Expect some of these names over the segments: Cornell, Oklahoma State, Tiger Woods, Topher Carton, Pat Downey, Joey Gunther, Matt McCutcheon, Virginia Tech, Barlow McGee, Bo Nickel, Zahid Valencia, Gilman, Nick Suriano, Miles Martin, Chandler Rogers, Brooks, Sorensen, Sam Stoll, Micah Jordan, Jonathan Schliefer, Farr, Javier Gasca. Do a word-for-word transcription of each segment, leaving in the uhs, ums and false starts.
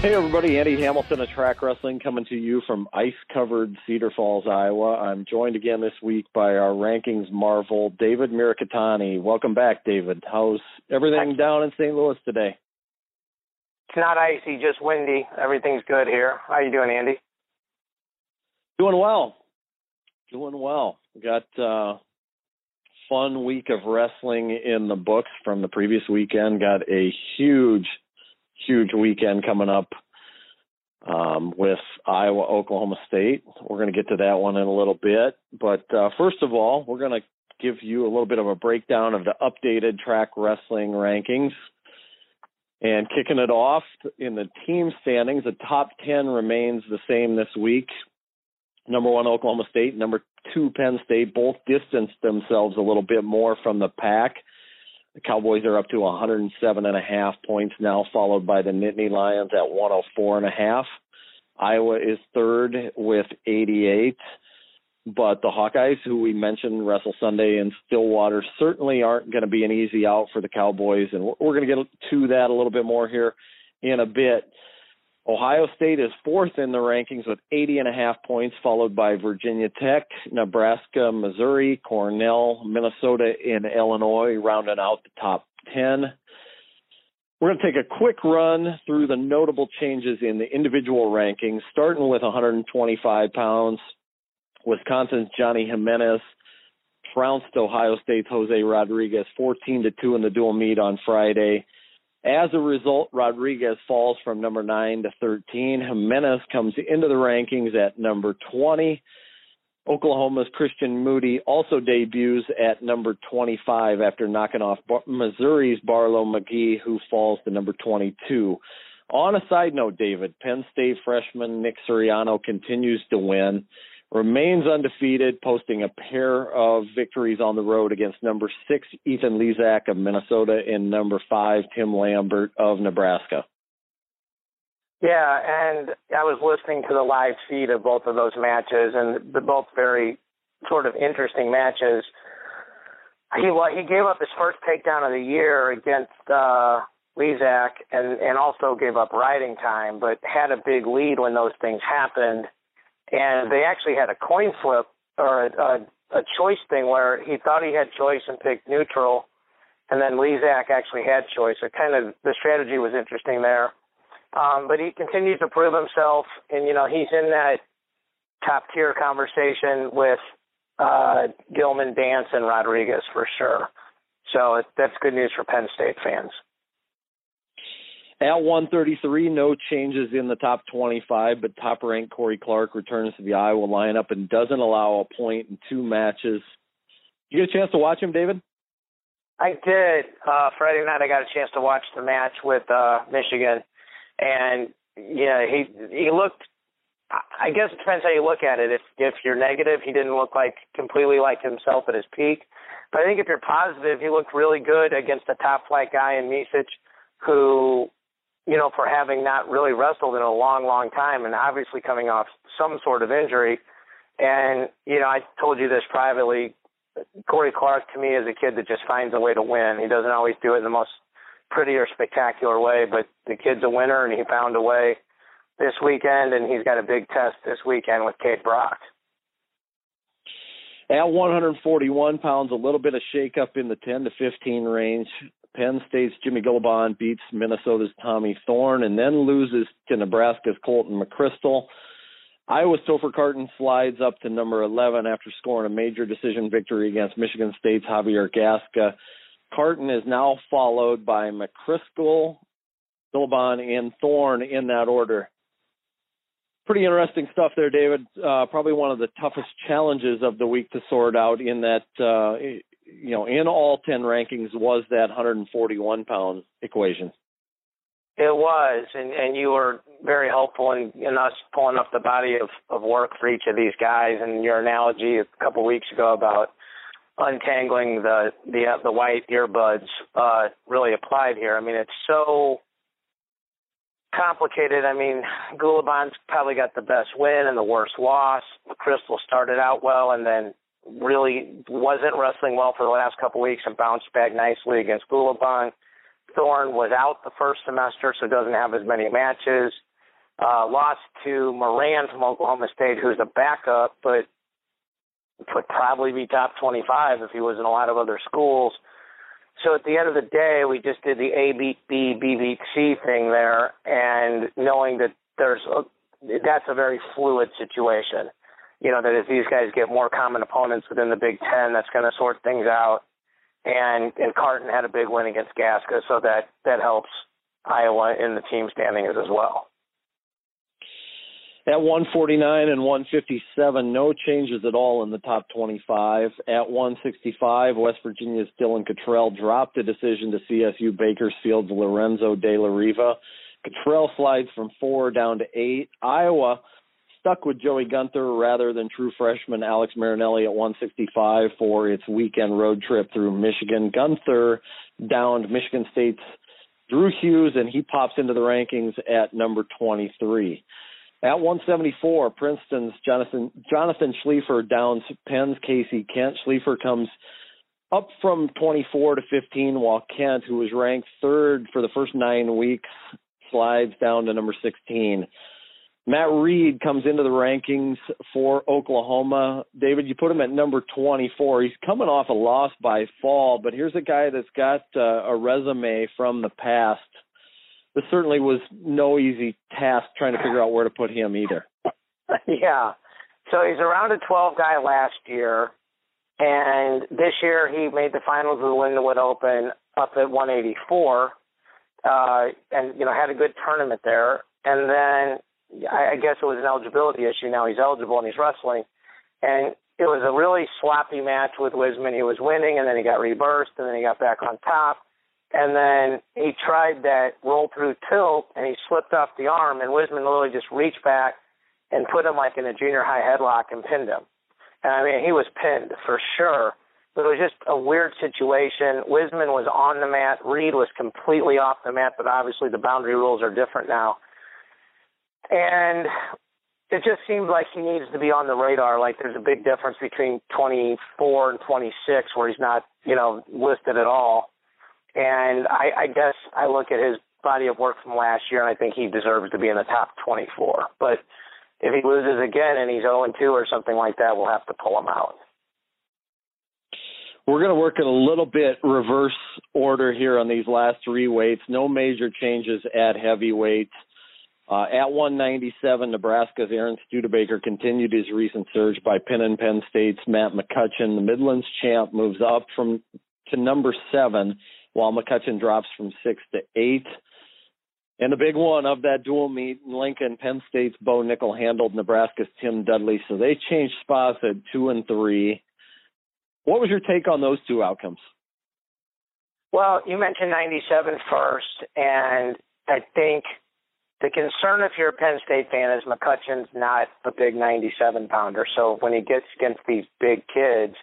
Hey everybody, Andy Hamilton of Track Wrestling coming to you from ice-covered Cedar Falls, Iowa. I'm joined again this week by our rankings marvel, David Mirikitani. Welcome back, David. How's everything down in Saint Louis today? It's not icy, just windy. Everything's good here. How are you doing, Andy? Doing well. Doing well. We got a uh, fun week of wrestling in the books from the previous weekend. Got a huge Huge weekend coming up um, with Iowa, Oklahoma State. We're going to get to that one in a little bit. But uh, first of all, we're going to give you a little bit of a breakdown of the updated track wrestling rankings. And kicking it off in the team standings, the top ten remains the same this week. Number one, Oklahoma State. Number two, Penn State. Both distanced themselves a little bit more from the pack. The Cowboys are up to one hundred seven and a half points now, followed by the Nittany Lions at one hundred four and a half. Iowa is third with eighty-eight, but the Hawkeyes, who we mentioned wrestle Sunday in Stillwater, certainly aren't going to be an easy out for the Cowboys, and we're going to get to that a little bit more here in a bit. Ohio State is fourth in the rankings with eighty and a half points, followed by Virginia Tech, Nebraska, Missouri, Cornell, Minnesota, and Illinois, rounding out the top ten. We're going to take a quick run through the notable changes in the individual rankings, starting with one hundred twenty-five pounds. Wisconsin's Johnny Jimenez trounced Ohio State's Jose Rodriguez fourteen to two in the dual meet on Friday. As a result, Rodriguez falls from number nine to thirteen. Jimenez comes into the rankings at number twenty. Oklahoma's Christian Moody also debuts at number twenty-five after knocking off Bar- Missouri's Barlow McGee, who falls to number twenty-two. On a side note, David, Penn State freshman Nick Suriano continues to win, remains undefeated, posting a pair of victories on the road against number six, Ethan Lezak of Minnesota, and number five, Tim Lambert of Nebraska. Yeah, and I was listening to the live feed of both of those matches, and they're both very sort of interesting matches. He well, he gave up his first takedown of the year against uh, Lezak, and, and also gave up riding time, but had a big lead when those things happened. And they actually had a coin flip or a, a, a choice thing where he thought he had choice and picked neutral, and then Lezak actually had choice. So kind of the strategy was interesting there. Um, but he continues to prove himself, and, you know, he's in that top-tier conversation with uh, Gilman, Dance, and Rodriguez for sure. So it, that's good news for Penn State fans. At one thirty-three, no changes in the top twenty-five, but top-ranked Corey Clark returns to the Iowa lineup and doesn't allow a point in two matches. Did you get a chance to watch him, David? I did. Uh, Friday night I got a chance to watch the match with uh, Michigan, and yeah, he he looked – I guess it depends how you look at it. If, if you're negative, he didn't look like completely like himself at his peak. But I think if you're positive, he looked really good against the top-flight guy in Misic, who – you know, for having not really wrestled in a long, long time and obviously coming off some sort of injury. And, you know, I told you this privately, Corey Clark to me is a kid that just finds a way to win. He doesn't always do it in the most pretty or spectacular way, but the kid's a winner and he found a way this weekend, and he's got a big test this weekend with Cade Brock. At one hundred forty-one pounds, a little bit of shakeup in the ten to fifteen range. Penn State's Jimmy Gillibrand beats Minnesota's Tommy Thorne and then loses to Nebraska's Colton McChrystal. Iowa's Topher Carton slides up to number eleven after scoring a major decision victory against Michigan State's Javier Gasca. Carton is now followed by McChrystal, Gillibrand, and Thorne in that order. Pretty interesting stuff there, David. Uh, probably one of the toughest challenges of the week to sort out in that uh, – you know, in all ten rankings was that one hundred forty-one pound equation. It was, and, and you were very helpful in, in us pulling up the body of, of work for each of these guys. And your analogy a couple of weeks ago about untangling the the, the white earbuds uh, really applied here. I mean, it's so complicated. I mean, Gulabon's probably got the best win and the worst loss. Crystal started out well and then really wasn't wrestling well for the last couple of weeks and bounced back nicely against Gulabong. Thorne was out the first semester, so doesn't have as many matches. Uh, lost to Moran from Oklahoma State, who's a backup, but would probably be top twenty-five if he was in a lot of other schools. So at the end of the day, we just did the A beat B, B beat C thing there, and knowing that there's a, that's a very fluid situation. You know, that if these guys get more common opponents within the Big Ten, that's going to sort things out. And and Carton had a big win against Gasca, so that, that helps Iowa in the team standings as well. At one forty-nine and one fifty-seven, no changes at all in the top twenty-five. At one sixty-five, West Virginia's Dylan Cottrell dropped a decision to C S U Bakersfield's Lorenzo De La Riva. Cottrell slides from four down to eight. Iowa stuck with Joey Gunther rather than true freshman Alex Marinelli at one sixty-five for its weekend road trip through Michigan. Gunther downed Michigan State's Drew Hughes, and he pops into the rankings at number twenty-three. At one seventy-four, Princeton's Jonathan Jonathan Schliefer downs Penn's Casey Kent. Schliefer comes up from twenty-four to fifteen, while Kent, who was ranked third for the first nine weeks, slides down to number sixteen. Matt Reed comes into the rankings for Oklahoma. David, you put him at number twenty-four. He's coming off a loss by fall, but here's a guy that's got uh, a resume from the past. This certainly was no easy task trying to figure out where to put him either. Yeah. So he's around a twelve guy last year, and this year he made the finals of the Lindenwood Open up at one eighty-four, uh, and, you know, had a good tournament there. And then I guess it was an eligibility issue. Now he's eligible and he's wrestling. And it was a really sloppy match with Wisman. He was winning, and then he got reversed, and then he got back on top. And then he tried that roll-through tilt, and he slipped off the arm, and Wisman literally just reached back and put him like in a junior high headlock and pinned him. And, I mean, he was pinned for sure. But it was just a weird situation. Wisman was on the mat. Reed was completely off the mat, but obviously the boundary rules are different now. And it just seemed like he needs to be on the radar. Like, there's a big difference between twenty-four and twenty-six, where he's not, you know, listed at all. And I, I guess I look at his body of work from last year, and I think he deserves to be in the top twenty-four. But if he loses again and he's oh and two or something like that, we'll have to pull him out. We're going to work in a little bit reverse order here on these last three weights. No major changes at heavyweight. Uh, at one ninety-seven, Nebraska's Aaron Studebaker continued his recent surge by pinning Penn State's Matt McCutcheon. The Midlands champ moves up from to number seven, while McCutcheon drops from six to eight. And the big one of that dual meet in Lincoln, Penn State's Bo Nickel handled Nebraska's Tim Dudley, so they changed spots at two and three. What was your take on those two outcomes? Well, you mentioned ninety-seven first, and I think the concern if you're a Penn State fan is McCutcheon's not a big ninety-seven pounder, so when he gets against these big kids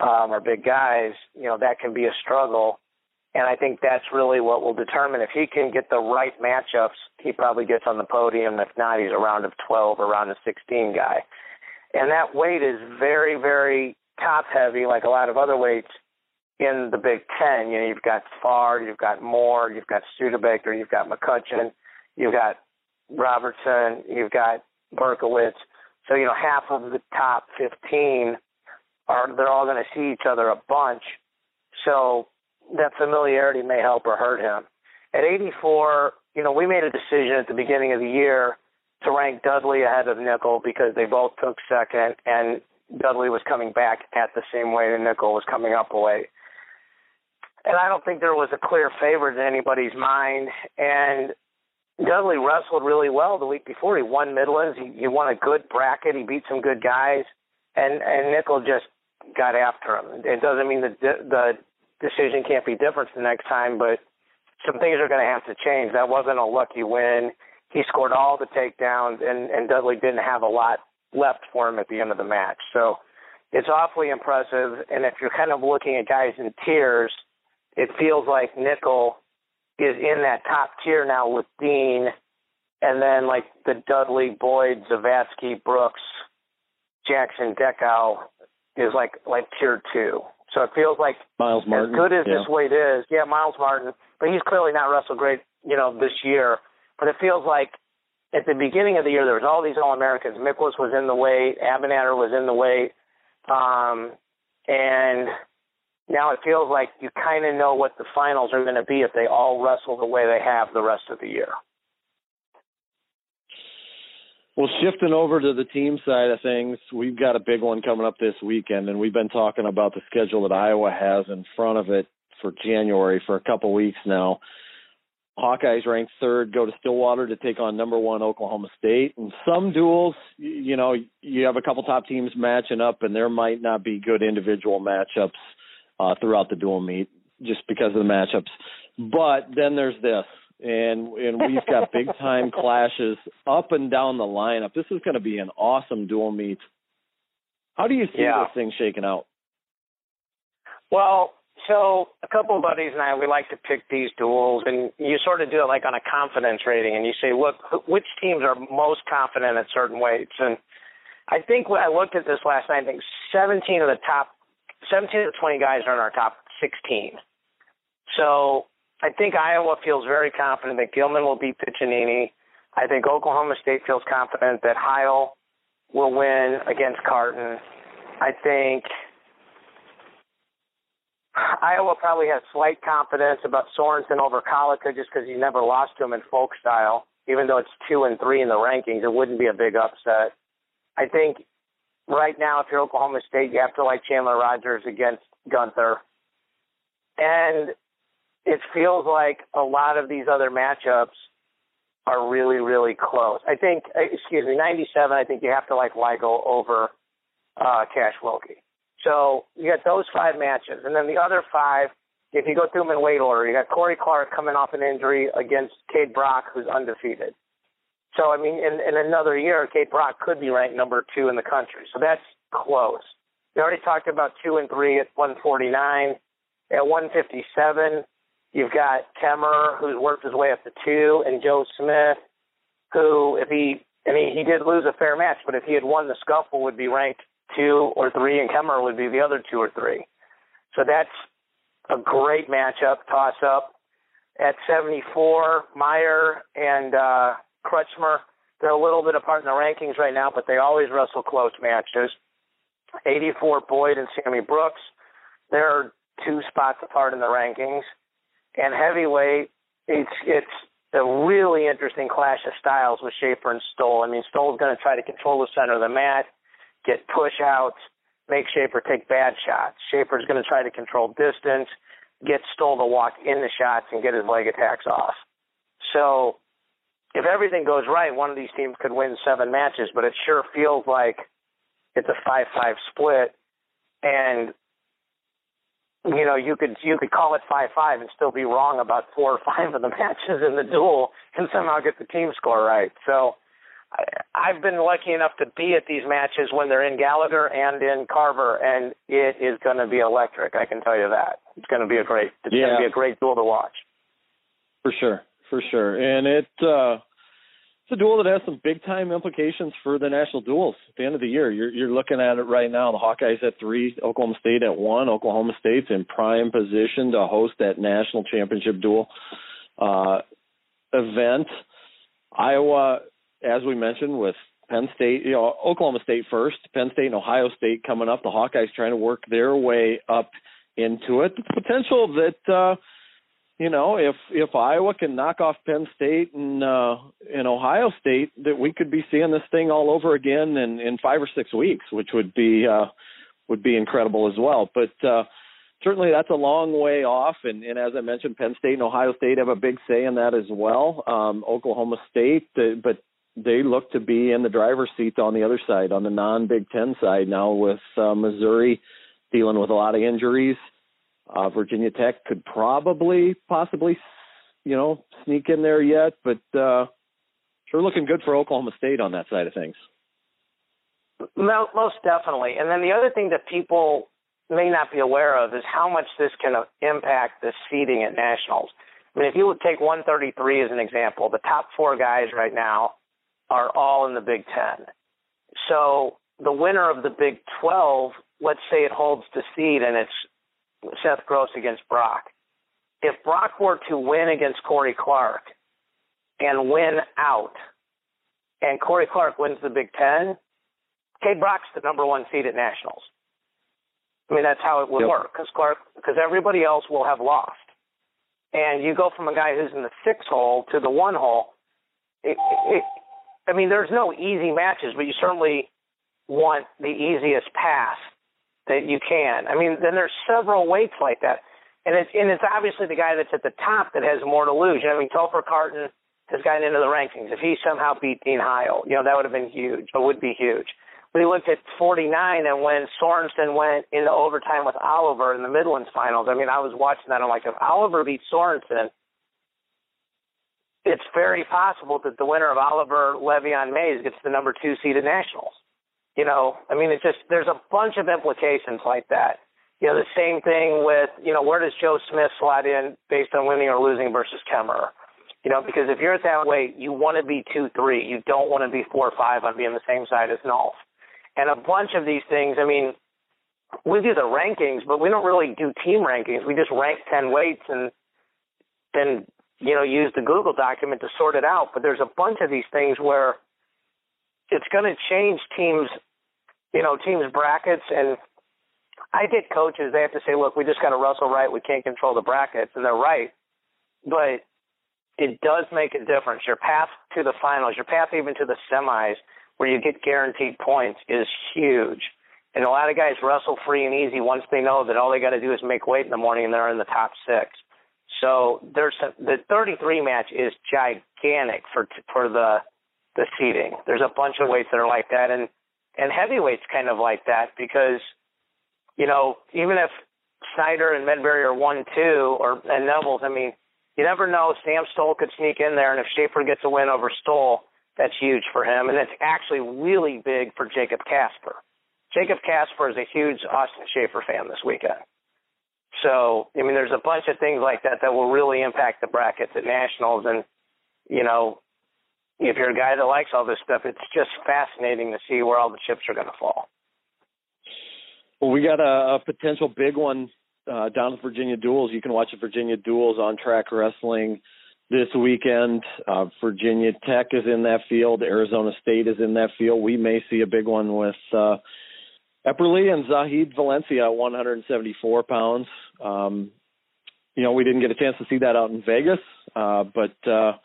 um, or big guys, you know, that can be a struggle. And I think that's really what will determine if he can get the right matchups. He probably gets on the podium. If not, he's a round of twelve, a round of sixteen guy. And that weight is very, very top heavy, like a lot of other weights in the Big Ten. You know, you've got Farr, you've got Moore, you've got Studebaker, you've got McCutcheon, you've got Robertson, you've got Berkowitz. So, you know, half of the top fifteen are, they're all going to see each other a bunch. So that familiarity may help or hurt him. At eighty-four, you know, we made a decision at the beginning of the year to rank Dudley ahead of Nickel because they both took second, and Dudley was coming back at the same way that Nickel was coming up away. And I don't think there was a clear favorite in anybody's mind. And Dudley wrestled really well the week before. He won Midlands. He, he won a good bracket. He beat some good guys. And, and Nickel just got after him. It doesn't mean that the, the decision can't be different the next time, but some things are going to have to change. That wasn't a lucky win. He scored all the takedowns, and, and Dudley didn't have a lot left for him at the end of the match. So it's awfully impressive, and if you're kind of looking at guys in tiers, it feels like Nickel is in that top tier now with Dean, and then like the Dudley, Boyd, Zavatsky, Brooks, Jackson, Dekow is like, like tier two. So it feels like Miles Martin, as good as yeah. this weight is, yeah, Miles Martin, but he's clearly not wrestled great, you know, this year. But it feels like at the beginning of the year, there was all these All-Americans. Miklas was in the weight. Abenader was in the weight. Um, and now it feels like you kind of know what the finals are going to be if they all wrestle the way they have the rest of the year. Well, shifting over to the team side of things, we've got a big one coming up this weekend, and we've been talking about the schedule that Iowa has in front of it for January for a couple weeks now. Hawkeyes ranked third, go to Stillwater to take on number one Oklahoma State. And some duels, you know, you have a couple top teams matching up, and there might not be good individual matchups uh, throughout the dual meet just because of the matchups. But then there's this. And and we've got big-time clashes up and down the lineup. This is going to be an awesome dual meet. How do you see yeah. this thing shaking out? Well, so a couple of buddies and I, we like to pick these duels, and you sort of do it like on a confidence rating, and you say, look, which teams are most confident at certain weights? And I think when I looked at this last night, I think seventeen of the top – seventeen of the twenty guys are in our top sixteen. So – I think Iowa feels very confident that Gilman will beat Piccinini. I think Oklahoma State feels confident that Heil will win against Carton. I think Iowa probably has slight confidence about Sorensen over Colica just because he never lost to him in folk style. Even though it's two and three in the rankings, it wouldn't be a big upset. I think right now, if you're Oklahoma State, you have to like Chandler Rogers against Gunther. And it feels like a lot of these other matchups are really, really close. I think, excuse me, ninety-seven, I think you have to like Weigel over uh, Cash Wilkie. So you got those five matches. And then the other five, if you go through them in weight order, you got Corey Clark coming off an injury against Cade Brock, who's undefeated. So, I mean, in, in another year, Cade Brock could be ranked number two in the country. So that's close. We already talked about two and three at one forty-nine. At one fifty-seven, you've got Kemmer, who's worked his way up to two, and Joe Smith, who, if he, I mean, he did lose a fair match, but if he had won the scuffle, would be ranked two or three, and Kemmer would be the other two or three. So that's a great matchup, toss-up. At seventy-four, Meyer and uh, Crutchmer, they're a little bit apart in the rankings right now, but they always wrestle close matches. eighty-four, Boyd and Sammy Brooks, they're two spots apart in the rankings. And heavyweight, it's it's a really interesting clash of styles with Schaefer and Stoll. I mean, Stoll's going to try to control the center of the mat, get push-outs, make Schaefer take bad shots. Schaefer's going to try to control distance, get Stoll to walk in the shots and get his leg attacks off. So if everything goes right, one of these teams could win seven matches, but it sure feels like it's a five five split. And you know, you could you could call it five five and still be wrong about four or five of the matches in the duel and somehow get the team score right. So I, I've been lucky enough to be at these matches when they're in Gallagher and in Carver, and it is going to be electric, I can tell you that. It's going to be a great it's yeah. going to be a great duel to watch. For sure, for sure. And it uh, it's a duel that has some big-time implications for the national duels at the end of the year. You're, you're looking at it right now. The Hawkeyes at three, Oklahoma State at one. Oklahoma State's in prime position to host that national championship duel uh, event. Iowa, as we mentioned, with Penn State, you know, Oklahoma State first, Penn State and Ohio State coming up. The Hawkeyes trying to work their way up into it. The potential that uh, – you know, if, if Iowa can knock off Penn State and uh, and Ohio State, that we could be seeing this thing all over again in, in five or six weeks, which would be uh, would be incredible as well. But uh, certainly that's a long way off. And, and as I mentioned, Penn State and Ohio State have a big say in that as well. Um, Oklahoma State, uh, but they look to be in the driver's seat on the other side, on the non-Big Ten side now with uh, Missouri dealing with a lot of injuries. Uh, Virginia Tech could probably, possibly, you know, sneak in there yet, but uh, sure looking good for Oklahoma State on that side of things. Most definitely. And then the other thing that people may not be aware of is how much this can impact the seeding at nationals. I mean, if you would take one thirty-three as an example, the top four guys right now are all in the Big Ten. So the winner of the Big twelve, let's say it holds the seed and it's Seth Gross against Brock. If Brock were to win against Corey Clark and win out, and Corey Clark wins the Big Ten, Cade Brock's the number one seed at Nationals. I mean, that's how it would yep. work, because Clark, because everybody else will have lost. And you go from a guy who's in the six hole to the one hole. It, it, I mean, there's no easy matches, but you certainly want the easiest path that you can. I mean, then there's several weights like that. And it's, and it's obviously the guy that's at the top that has more to lose. I mean, Topher Carton has gotten into the rankings. If he somehow beat Dean Heil, you know, that would have been huge. It would be huge. We looked at forty-nine, and when Sorensen went into overtime with Oliver in the Midlands finals, I mean, I was watching that. I'm like, if Oliver beats Sorensen, it's very possible that the winner of Oliver Le'Veon Mays gets the number two seed at Nationals. You know, I mean, it's just, there's a bunch of implications like that. You know, the same thing with, you know, where does Joe Smith slot in based on winning or losing versus Kemmerer? You know, because if you're at that weight, you want to be two three. You don't want to be four five on being the same side as Nolf. And a bunch of these things, I mean, we do the rankings, but we don't really do team rankings. We just rank ten weights and then, you know, use the Google document to sort it out. But there's a bunch of these things where it's going to change teams, you know, teams' brackets. And I get coaches, they have to say, look, we just got to wrestle right. We can't control the brackets. And they're right. But it does make a difference. Your path to the finals, your path even to the semis, where you get guaranteed points, is huge. And a lot of guys wrestle free and easy once they know that all they got to do is make weight in the morning and they're in the top six. So there's some, the thirty-three match is gigantic for for the the seeding. There's a bunch of weights that are like that, and and heavyweight's kind of like that because, you know, even if Snyder and Medbury are one two or and Neville's, I mean, you never know. Sam Stoll could sneak in there, and if Schaefer gets a win over Stoll, that's huge for him, and it's actually really big for Jacob Kasper. Jacob Kasper is a huge Austin Schaefer fan this weekend. So, I mean, there's a bunch of things like that that will really impact the brackets at Nationals, and, you know, if you're a guy that likes all this stuff, it's just fascinating to see where all the chips are going to fall. Well, we got a, a potential big one uh, down at Virginia Duels. You can watch the Virginia Duels on Track Wrestling this weekend. uh, Virginia Tech is in that field. Arizona State is in that field. We may see a big one with uh, Epperle and Zahid Valencia, one seventy-four pounds. Um, you know, we didn't get a chance to see that out in Vegas, uh, but uh,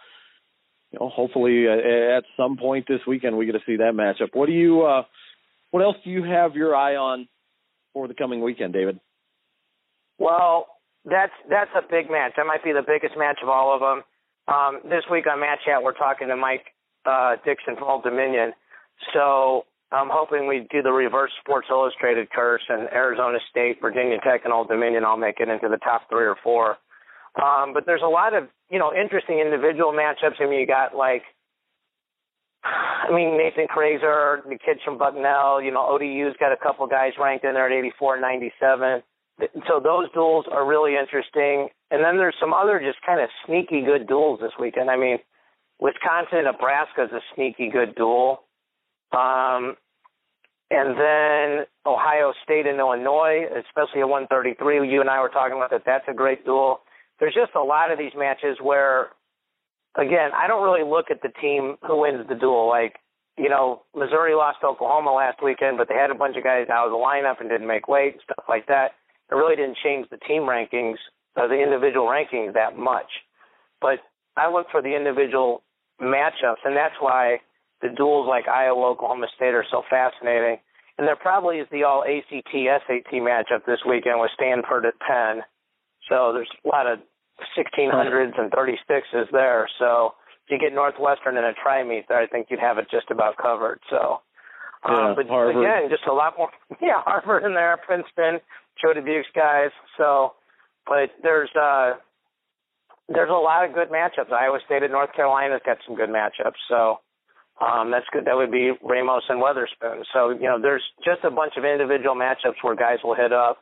you know, hopefully uh, at some point this weekend we get to see that matchup. What do you? Uh, what else do you have your eye on for the coming weekend, David? Well, that's that's a big match. That might be the biggest match of all of them. Um, this week on Match Hat, we're talking to Mike uh, Dixon from Old Dominion. So I'm hoping we do the reverse Sports Illustrated curse, and Arizona State, Virginia Tech, and Old Dominion all make it into the top three or four. Um, but there's a lot of, you know, interesting individual matchups. I mean, you got, like, I mean, Nathan Kraser, the kids from Bucknell. You know, O D U's got a couple guys ranked in there at eighty-four and ninety-seven. So those duels are really interesting. And then there's some other just kind of sneaky good duels this weekend. I mean, Wisconsin, Nebraska is a sneaky good duel. Um, and then Ohio State and Illinois, especially at one thirty-three, you and I were talking about that. That's a great duel. There's just a lot of these matches where, again, I don't really look at the team who wins the duel. Like, you know, Missouri lost to Oklahoma last weekend, but they had a bunch of guys out of the lineup and didn't make weight, stuff like that. It really didn't change the team rankings or the individual rankings that much. But I look for the individual matchups, and that's why the duels like Iowa, Oklahoma State are so fascinating. And there probably is the all A C T, S A T matchup this weekend with Stanford at Penn. So there's a lot of sixteen hundreds and thirty-sixes there. So if you get Northwestern in a tri-meet there, I think you'd have it just about covered. So, yeah, um, but Harvard. Again, just a lot more. Yeah, Harvard in there, Princeton, Joe Dubuque's guys. So, but there's uh, there's a lot of good matchups. Iowa State and North Carolina's got some good matchups. So um, that's good. That would be Ramos and Weatherspoon. So, you know, there's just a bunch of individual matchups where guys will hit up.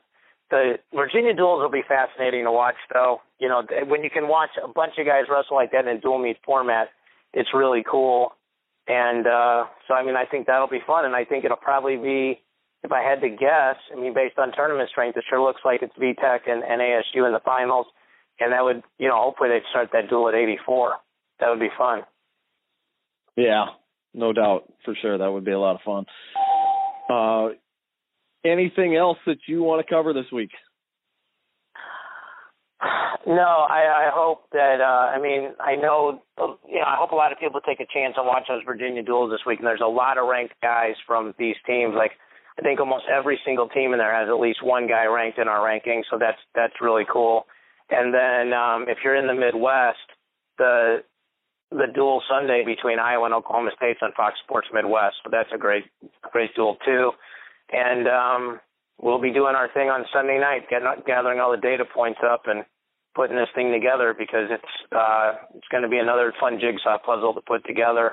The Virginia duels will be fascinating to watch, though. You know, when you can watch a bunch of guys wrestle like that in a dual meet format, it's really cool. And uh, so, I mean, I think that'll be fun, and I think it'll probably be, if I had to guess, I mean, based on tournament strength, it sure looks like it's V Tech and, and A S U in the finals, and that would, you know, hopefully they'd start that duel at eighty-four. That would be fun. Yeah, no doubt, for sure. That would be a lot of fun. Uh, anything else that you want to cover this week? No, I, I hope that, uh, I mean, I know, you know, I hope a lot of people take a chance and watch those Virginia duels this week. And there's a lot of ranked guys from these teams. Like, I think almost every single team in there has at least one guy ranked in our ranking. So that's, that's really cool. And then um, if you're in the Midwest, the, the duel Sunday between Iowa and Oklahoma State's on Fox Sports Midwest. So that's a great, great duel too. And um, we'll be doing our thing on Sunday night, getting, gathering all the data points up and putting this thing together, because it's uh, it's going to be another fun jigsaw puzzle to put together.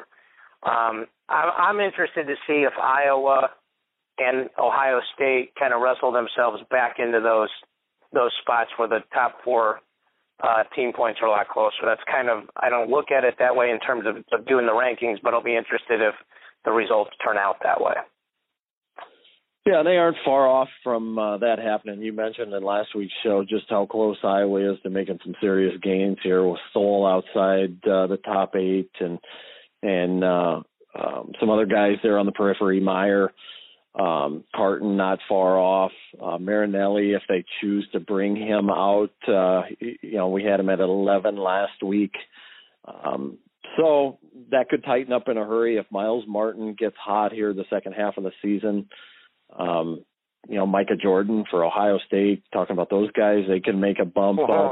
Um, I'm, I'm interested to see if Iowa and Ohio State kind of wrestle themselves back into those those spots where the top four uh, team points are a lot closer. That's kind of, I don't look at it that way in terms of, of doing the rankings, but I'll be interested if the results turn out that way. Yeah, they aren't far off from uh, that happening. You mentioned in last week's show just how close Iowa is to making some serious gains here, with Stoll outside uh, the top eight and and uh, um, some other guys there on the periphery. Meyer, um, Carton not far off. Uh, Marinelli, if they choose to bring him out, uh, you know, we had him at eleven last week. Um, so that could tighten up in a hurry if Miles Martin gets hot here the second half of the season. Um, you know, Micah Jordan for Ohio State, talking about those guys, they can make a bump uh-huh.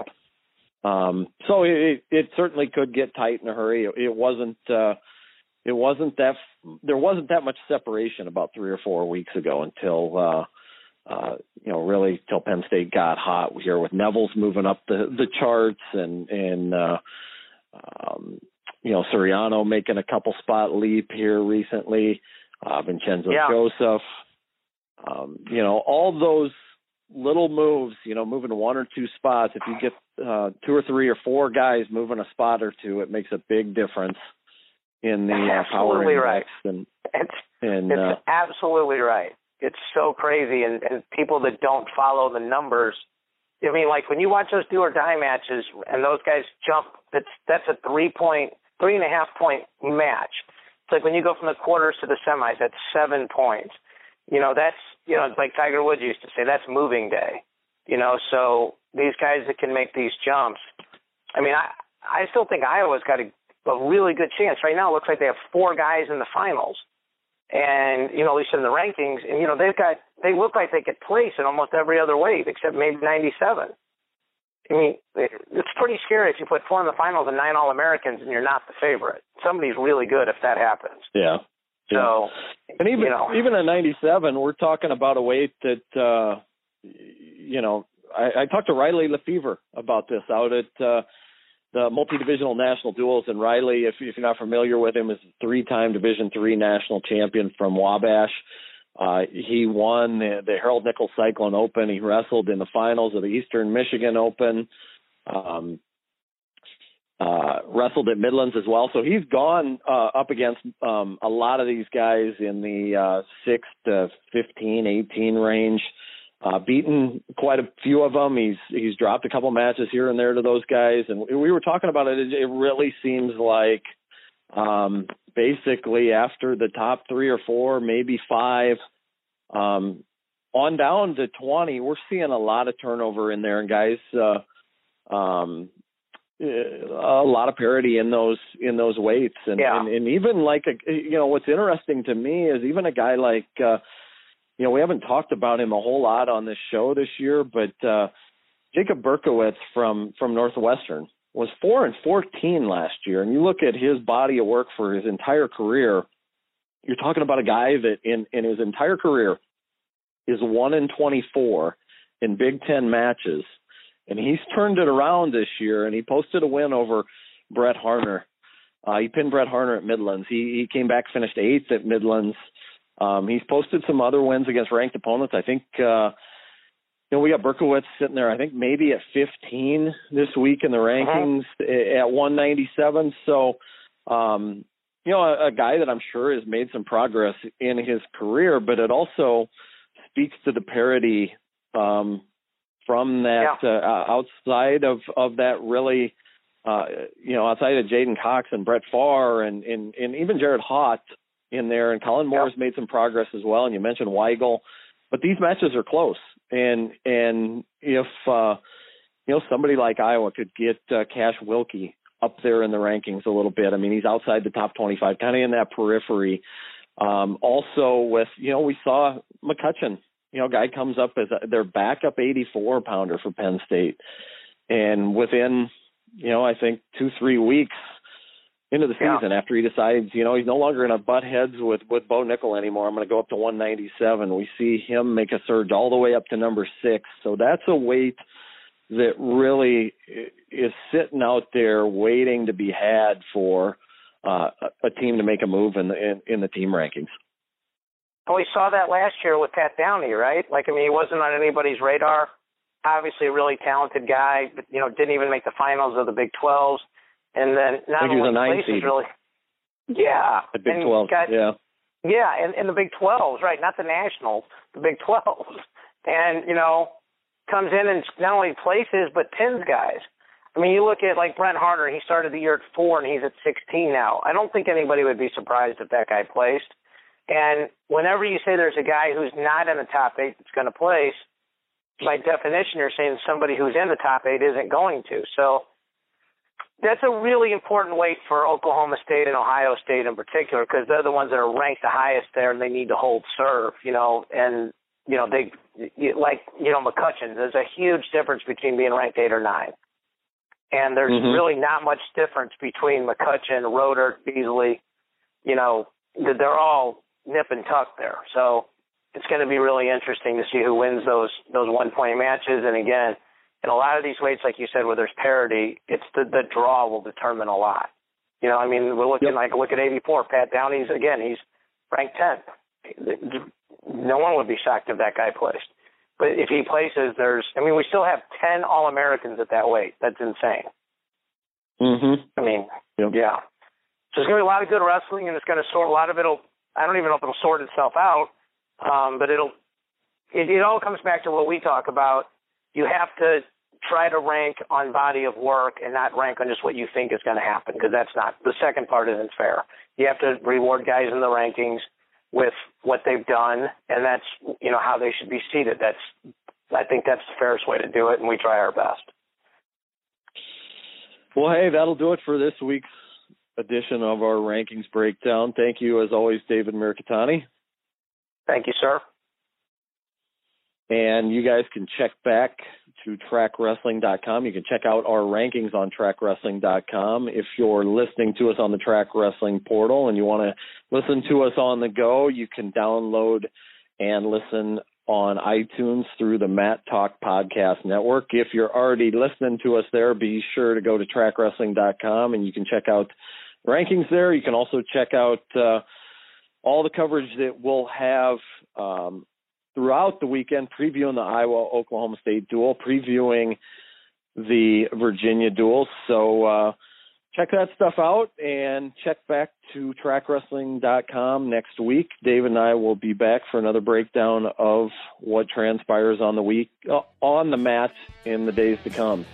up. Um, so it, it certainly could get tight in a hurry. It, it wasn't, uh, it wasn't that, there wasn't that much separation about three or four weeks ago until, uh, uh, you know, really till Penn State got hot here with Neville's moving up the, the charts and, and, uh, um, you know, Suriano making a couple spot leap here recently, uh, Vincenzo yeah. Joseph. Um, you know, all those little moves, you know, moving one or two spots, if you get uh, two or three or four guys moving a spot or two, it makes a big difference in the uh, power index. Right. And, it's and, it's uh, absolutely right. It's so crazy. And, and people that don't follow the numbers, I mean, like when you watch those do or die matches and those guys jump, that's, that's a three point, three and a half point match. It's like when you go from the quarters to the semis, that's seven points. You know, that's, you know, like Tiger Woods used to say, that's moving day, you know, so these guys that can make these jumps. I mean, I, I still think Iowa's got a, a really good chance right now. It looks like they have four guys in the finals and, you know, at least in the rankings, and, you know, they've got, they look like they could place in almost every other wave except maybe ninety-seven. I mean, it's pretty scary if you put four in the finals and nine All-Americans and you're not the favorite. Somebody's really good if that happens. Yeah. So, and even, you know, even at ninety-seven, we're talking about a weight that, uh, you know, I, I talked to Riley Lefevre about this out at uh, the multi-divisional national duels. And Riley, if, if you're not familiar with him, is a three-time Division three national champion from Wabash. Uh, he won the, the Harold Nichols Cyclone Open. He wrestled in the finals of the Eastern Michigan Open. Um Uh, wrestled at Midlands as well. So he's gone uh, up against um, a lot of these guys in the uh, six to fifteen, eighteen range, uh, beaten quite a few of them. He's he's dropped a couple matches here and there to those guys. And we were talking about it. It, it really seems like um, basically after the top three or four, maybe five, um, on down to twenty, we're seeing a lot of turnover in there. And guys, uh, um a lot of parity in those, in those weights. And, yeah. and, and even like, a, you know, what's interesting to me is even a guy like, uh, you know, we haven't talked about him a whole lot on this show this year, but uh, Jacob Berkowitz from, from Northwestern was four and fourteen last year. And you look at his body of work for his entire career, you're talking about a guy that in, in his entire career is one in twenty-four in Big Ten matches. And he's turned it around this year, and he posted a win over Brett Harner. Uh, he pinned Brett Harner at Midlands. He, he came back, finished eighth at Midlands. Um, he's posted some other wins against ranked opponents. I think, uh, you know, we got Berkowitz sitting there, I think maybe at fifteen this week in the rankings uh-huh. at one ninety-seven. So, um, you know, a, a guy that I'm sure has made some progress in his career, but it also speaks to the parity um from that yeah. uh, outside of, of that really, uh, you know, outside of Jaden Cox and Brett Farr and, and, and even Jared Hott, in there, and Colin Moore has made some progress as well. And you mentioned Weigel, but these matches are close. And, and if, uh, you know, somebody like Iowa could get uh, Cash Wilkie up there in the rankings a little bit. I mean, he's outside the top twenty-five, kind of in that periphery. Um, also with, you know, we saw McCutcheon, you know, guy comes up as a, their backup eighty-four pounder for Penn State. And within, you know, I think two, three weeks into the season, yeah. after he decides, you know, he's no longer going to butt heads with, with Bo Nickel anymore, I'm going to go up to one ninety-seven. We see him make a surge all the way up to number six. So that's a weight that really is sitting out there waiting to be had for uh, a team to make a move in the, in, in the team rankings. Well, we saw that last year with Pat Downey, right? Like, I mean, he wasn't on anybody's radar. Obviously a really talented guy, but, you know, didn't even make the finals of the Big twelves. And then not only the places really. Yeah. The Big twelves, yeah. Yeah, and, and the Big twelves, right, not the Nationals, the Big twelves. And, you know, comes in and not only places but pins guys. I mean, you look at, like, Brent Harder. He started the year at four, and he's at sixteen now. I don't think anybody would be surprised if that guy placed. And whenever you say there's a guy who's not in the top eight that's going to place, by definition, you're saying somebody who's in the top eight isn't going to. So that's a really important weight for Oklahoma State and Ohio State in particular, because they're the ones that are ranked the highest there, and they need to hold serve, you know. And, you know, they like, you know, McCutcheon, there's a huge difference between being ranked eight or nine. And there's mm-hmm. really not much difference between McCutcheon, Roeder, Beasley, you know, they're all nip and tuck there. So it's going to be really interesting to see who wins those those one-point matches. And, again, in a lot of these weights, like you said, where there's parity, it's the, the draw will determine a lot. You know, I mean, we're looking yep. like, look at eighty-four. Pat Downey's, again, he's ranked tenth. No one would be shocked if that guy placed. But if he places, there's – I mean, we still have ten All-Americans at that weight. That's insane. Mm-hmm. I mean, yep. yeah. So there's going to be a lot of good wrestling, and it's going to sort – a lot of it will – I don't even know if it will sort itself out. Um, but it'll, it, it all comes back to what we talk about. You have to try to rank on body of work and not rank on just what you think is going to happen, because that's not, the second part isn't fair. You have to reward guys in the rankings with what they've done, and that's, you know, how they should be seated. That's, I think that's the fairest way to do it, and we try our best. Well, hey, that'll do it for this week's edition of our rankings breakdown. Thank you, as always, David Mirikitani. Thank you, sir. And you guys can check back to track wrestling dot com. You can check out our rankings on track wrestling dot com. If you're listening to us on the Track Wrestling portal and you want to listen to us on the go, you can download and listen on iTunes through the Matt Talk Podcast Network. If you're already listening to us there, be sure to go to track wrestling dot com and you can check out rankings there. You can also check out uh, all the coverage that we'll have um, throughout the weekend, previewing the Iowa-Oklahoma State duel, previewing the Virginia duel. So uh, check that stuff out and check back to track wrestling dot com next week. Dave and I will be back for another breakdown of what transpires on the week, uh, on the mat in the days to come.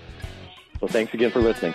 So thanks again for listening.